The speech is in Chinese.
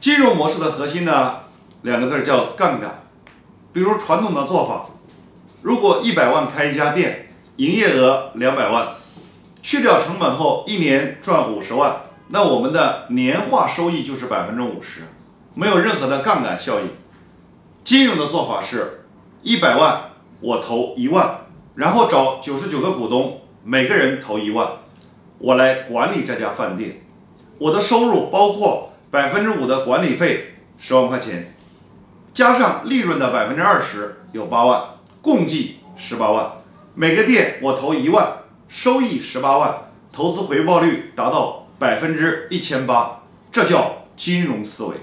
金融模式的核心呢，两个字叫杠杆。比如传统的做法，如果100万开一家店，营业额200万，去掉成本后一年赚50万，那我们的年化收益就是50%，没有任何的杠杆效应。金融的做法是100万我投1万，然后找99个股东，每个人投1万，我来管理这家饭店，我的收入包括 5% 的管理费10万块钱，加上利润的 20% 有8万，共计18万。每个店我投1万，收益18万，投资回报率达到 18%， 这叫金融思维。